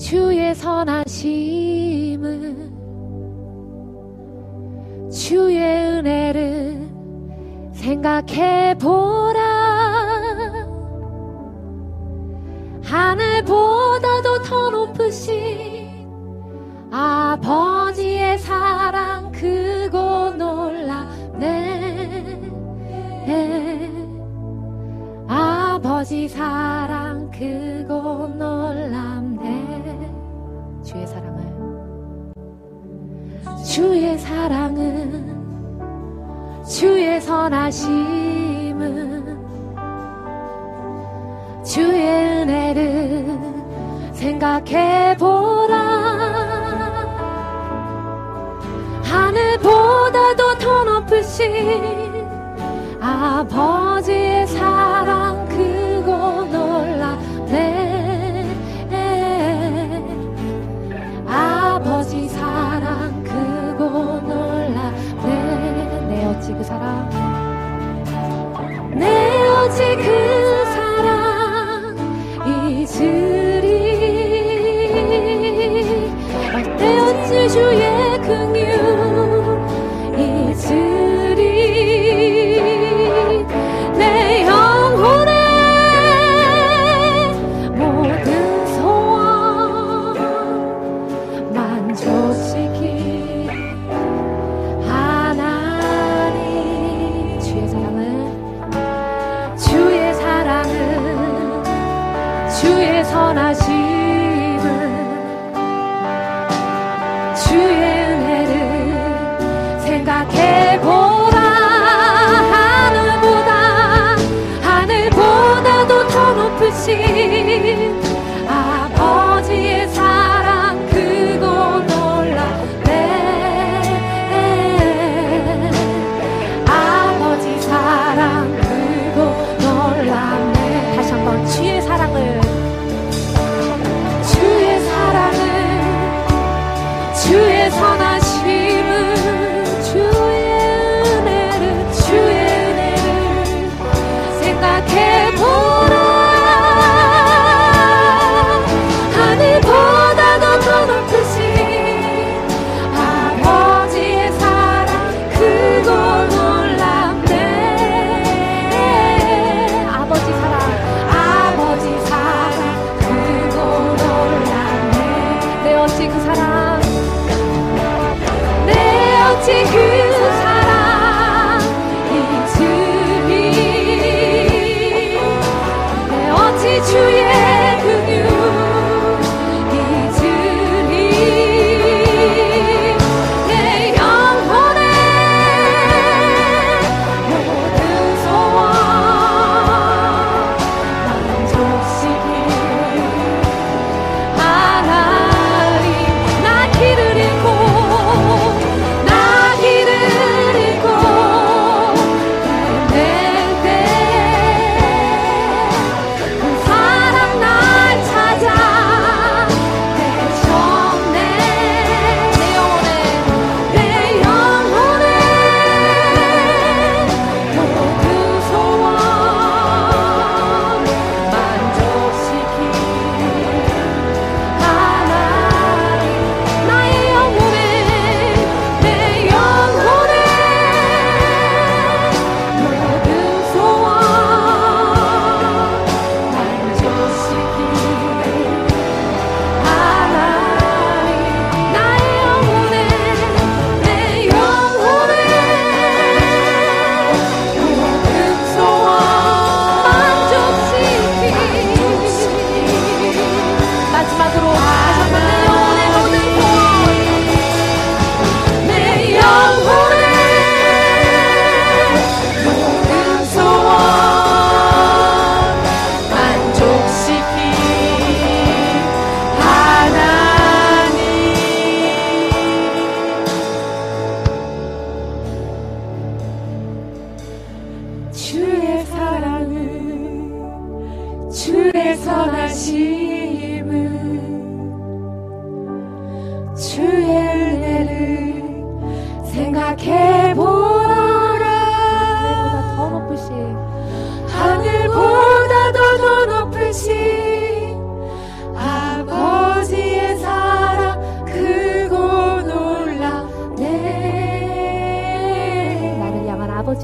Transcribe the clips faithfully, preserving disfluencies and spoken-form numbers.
주의 선하심을 주의 은혜를 생각해보라. 하늘보다도 더 높으신 아버지의 사랑 크고 놀랍네. 아버지 사랑 크고 놀랍네. 주의 사랑을 주의 사랑은 주의 선하심은 주의 은혜를 생각해보라. 하늘보다도 더 높으신 아버지의 사랑 크고 놀랍네. 아버지 사랑 크고 놀랍네. 내 어찌 그 사랑 내 어찌 그 사랑 잊으리. 내 어찌 주의 긍휼 잊으리. 내 영혼의 모든 소원 만족시키 하나님. 주의 사랑은 주의 사랑은 주의 선하심은 주의 은혜를 생각해보. 아버지의 사랑 크고 놀랍네. 아버지 사랑 크고 놀랍네. 다시 한번 주의 사랑을 주의 사랑을 주의 선하심을 주의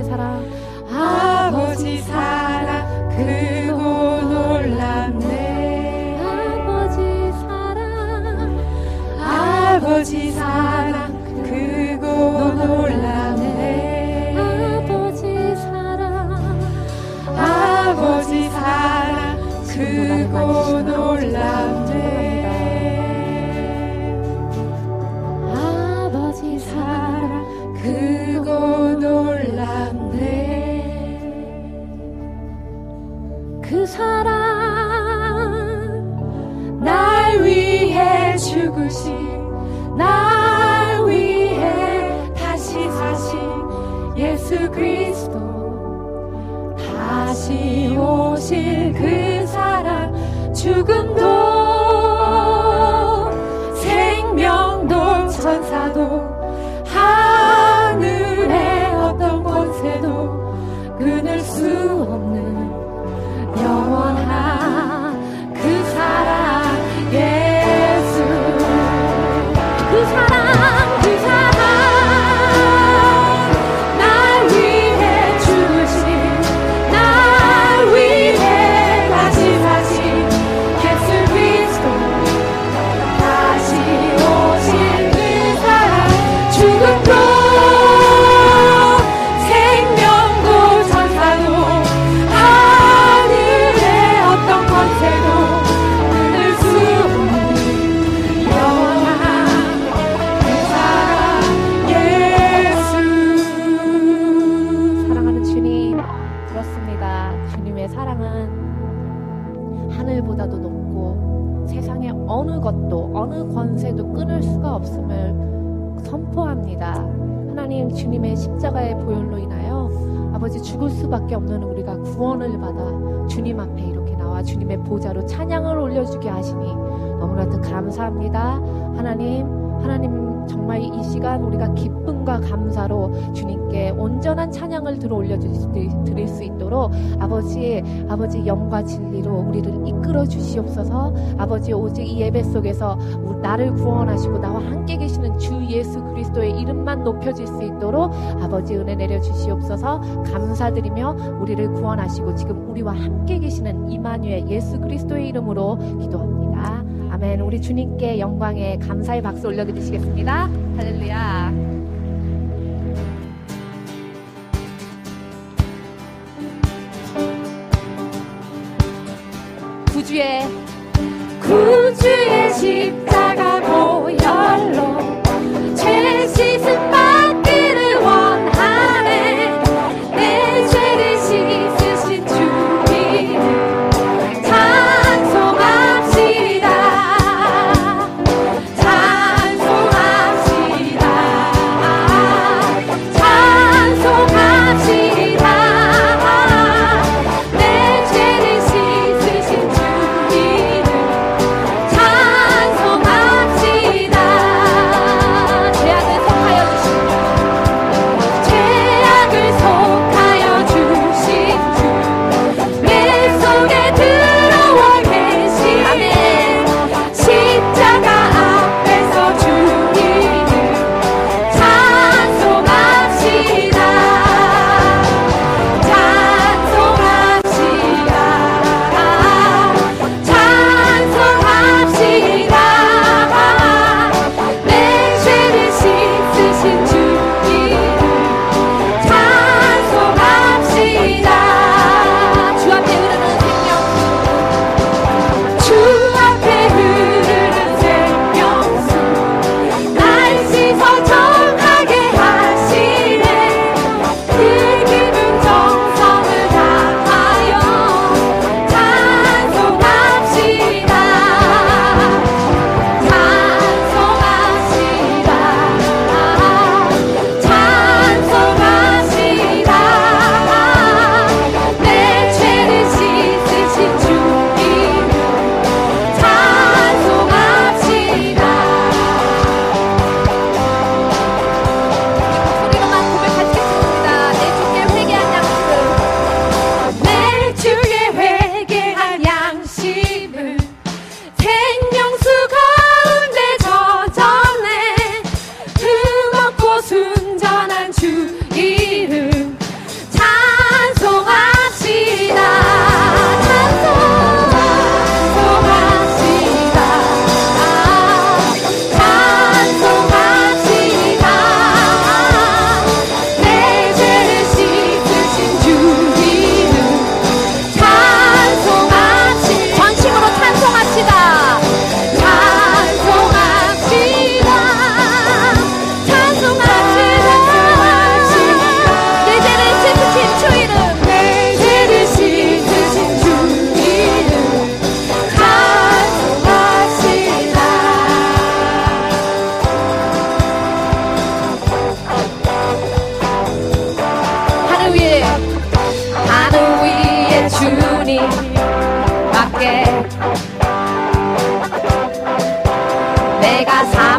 아버지의 사랑, 아버지 사랑 크고 놀랍네. 아버지 사랑, 아버지 사랑 크고 놀랍네. 아버지 사랑, 아버지 사랑 크고 놀랍네. 크고 놀랍네. 그 사랑 날 위해 죽으신, 날 위해 다시 사신 예수 그리스도, 다시 오실 그 사랑, 죽음도 생명도 천사도 하늘의 어떤 권세도 끊을 수 없는 영원한 그 사랑 예수. 그 사랑, 그 사랑 날 위해 죽으신, 날 위해 다시 사신 예수 그리스도, 다시 오신 그 사랑, 죽음도 주님의 십자가의 보혈로 인하여 아버지 죽을 수밖에 없는 우리가 구원을 받아 주님 앞에 이렇게 나와 주님의 보좌로 찬양을 올려주게 하시니 너무나도 감사합니다. 하나님, 하나님 정말 이 시간 우리가 기쁨과 감사로 주님께 온전한 찬양을 들어 올려드릴 수 있도록 아버지, 아버지 영과 진리로 우리를 이끌어 주시옵소서. 아버지 오직 이 예배 속에서 나를 구원하시고 나와 함께 계시는 주 예수 그리스도의 이름만 높여질 수 있도록 아버지 은혜 내려주시옵소서. 감사드리며 우리를 구원하시고 지금 우리와 함께 계시는 임마누엘 예수 그리스도의 이름으로 기도합니다. 아멘. 우리 주님께 영광에 감사의 박수 올려드리시겠습니다. 할렐루야. 구주의 구주의 십자가 보혈로 죄 씻음 받기를 원하네. 내 죄를 씻으신 주님 내 죄를 씻으신 주님을 찬송합니다.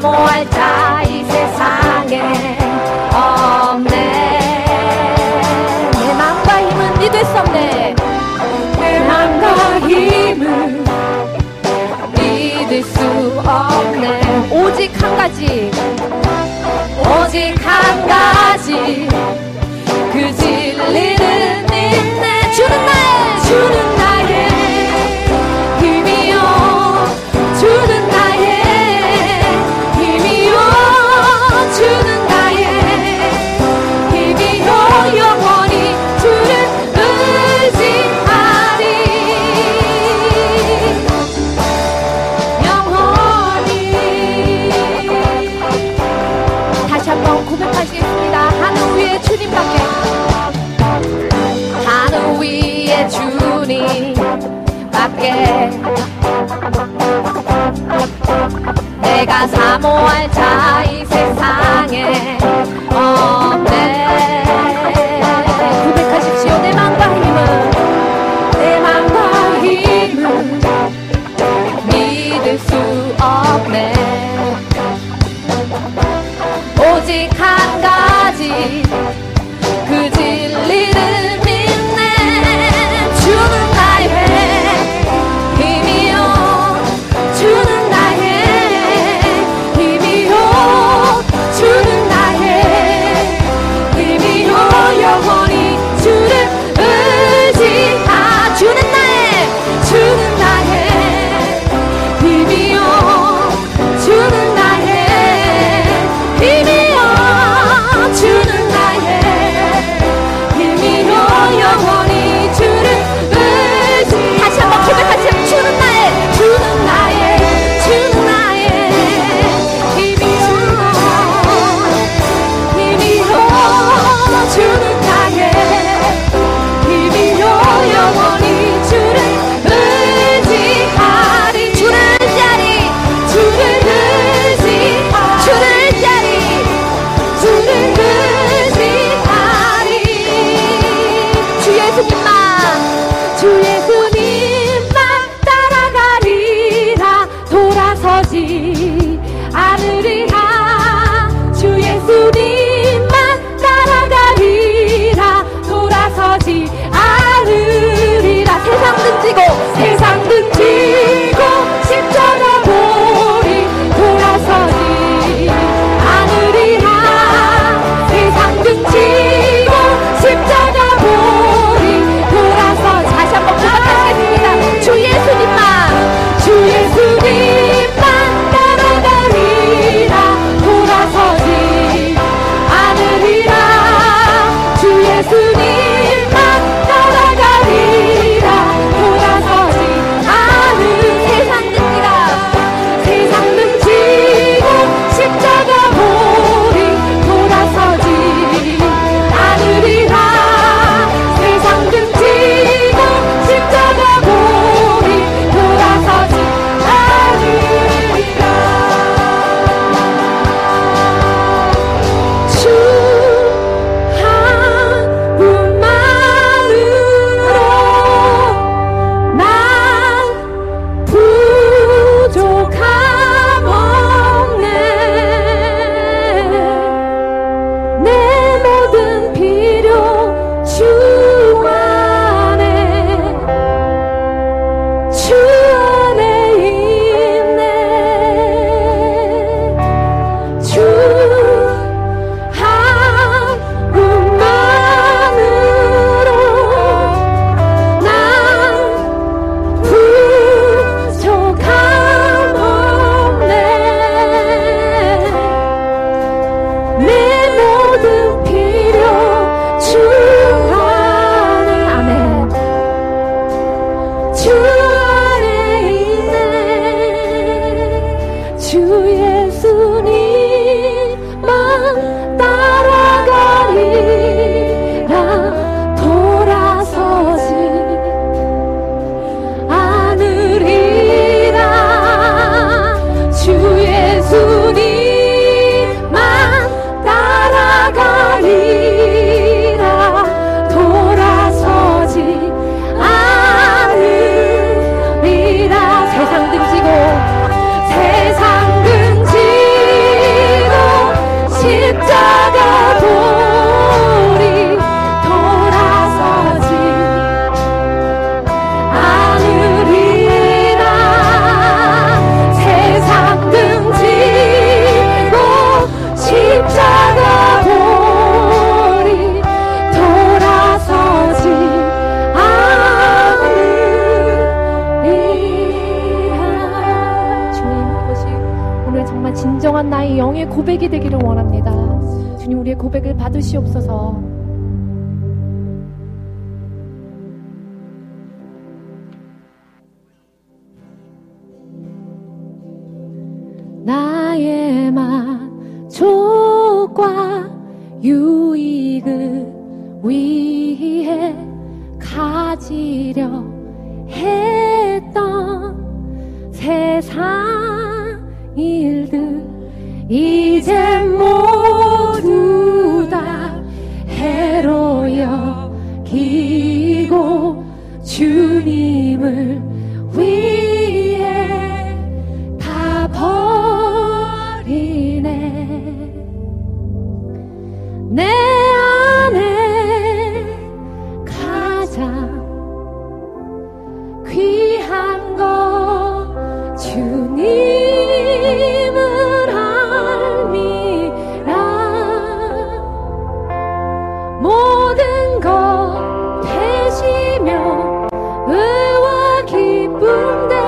사모할 자 이 세상에 없네. 내 마음과 힘은 이 될 수 없네. 내 마음과 힘은 이 될 수 없네. 오직 한 가지, 오직 한 가지, 그 진리는 있네. 주는 나의, 주는 나의 힘이요, 주는 나의 힘이요, 주는 나의 힘이요, 영원히 주를 의지하리, 영원히. 다시 한번 고백하시겠습니다. 하늘 위에 주님밖에, 하늘 위에 주님밖에, 내가 사모할 자 이 세상에 없네. 고백하십시오. 내 맘과 힘은, 내 맘과 힘은 믿을 수 없네. 오직 한 가지, 그 진리를 믿네. 주는 나의 힘이요, 주는 나의 힘이요, 주는 나의 힘이요, 영원히 주를 의지하. 주는 나의, 주는 나의 힘이요, 주는 나의 힘이요, 주는 나의 힘이요, 영원히 주를 의지. 다시 한번 고백하세요. 주는 나의, 주는 나의, 주는 나의 힘이요, 힘이요, 주는 나의 힘이요, 영원히 주를 의지하리, 주를 의지하리, 주를 의지하리, 주를 의지하리, 주를 의지하리. 주 예수님만, 주 예수님만 따라가리라, 돌아서지 않으리라. 주 예수님만 따라가리라, 돌아서지 않으리라. 세상 등지고, 세상 등지고, 십자가 보리 돌아서지 않으리라. 세상 등지고, 십자가 보리 돌아서지. 다시 한번 부탁하겠습니다. 주 예수님만, 주 예수님만 따라가리라, 돌아서지 않으리라. 주 예수님만 따라가리라, 돌아서지 않으리라. 세상 등지라, 세상 등지고, 십자가 보리 돌아서지 않으리라. 세상 등지고, 십자가 보리 돌아서지 않으리라. 주 한 분만으로 난 부족함 없네. 내 모든 필요 주 안에, 주 안에 있네. 주한 분만으로 난 부족함 없네. 내 모든 필요 주 안에, 아멘. 주 안에 있네. 주 예수님만 따라가리라, 돌아서지 않으리라. 주 예수님만 따라가리라, 돌아서지 않으리라. 세상 등지고, 세상 등지고, 오늘 정말 진정한 나의 영의 고백이 되기를 원합니다. 주님, 우리의 고백을 받으시옵소서. 나의 만족과 유익을 위해 가지려 했던 세상 일들 이제 모두 다 해로 여기고 주님을 위해 다 버리네. 내 안에 가장 귀한 것 주님을 알미라. 모든 것 되시며 의와 기쁨 되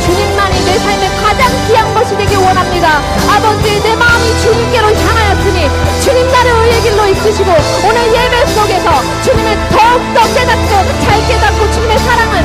주님만이 내 삶의 가장 귀한 것이 되길 원합니다. 아버지, 내 마음이 주님께로 향하였으니 주님 나를 의의 길로 이끄시고 오늘 예배 속에서 주님을 더욱더 깨닫고 잘 깨닫고 주님의 사랑을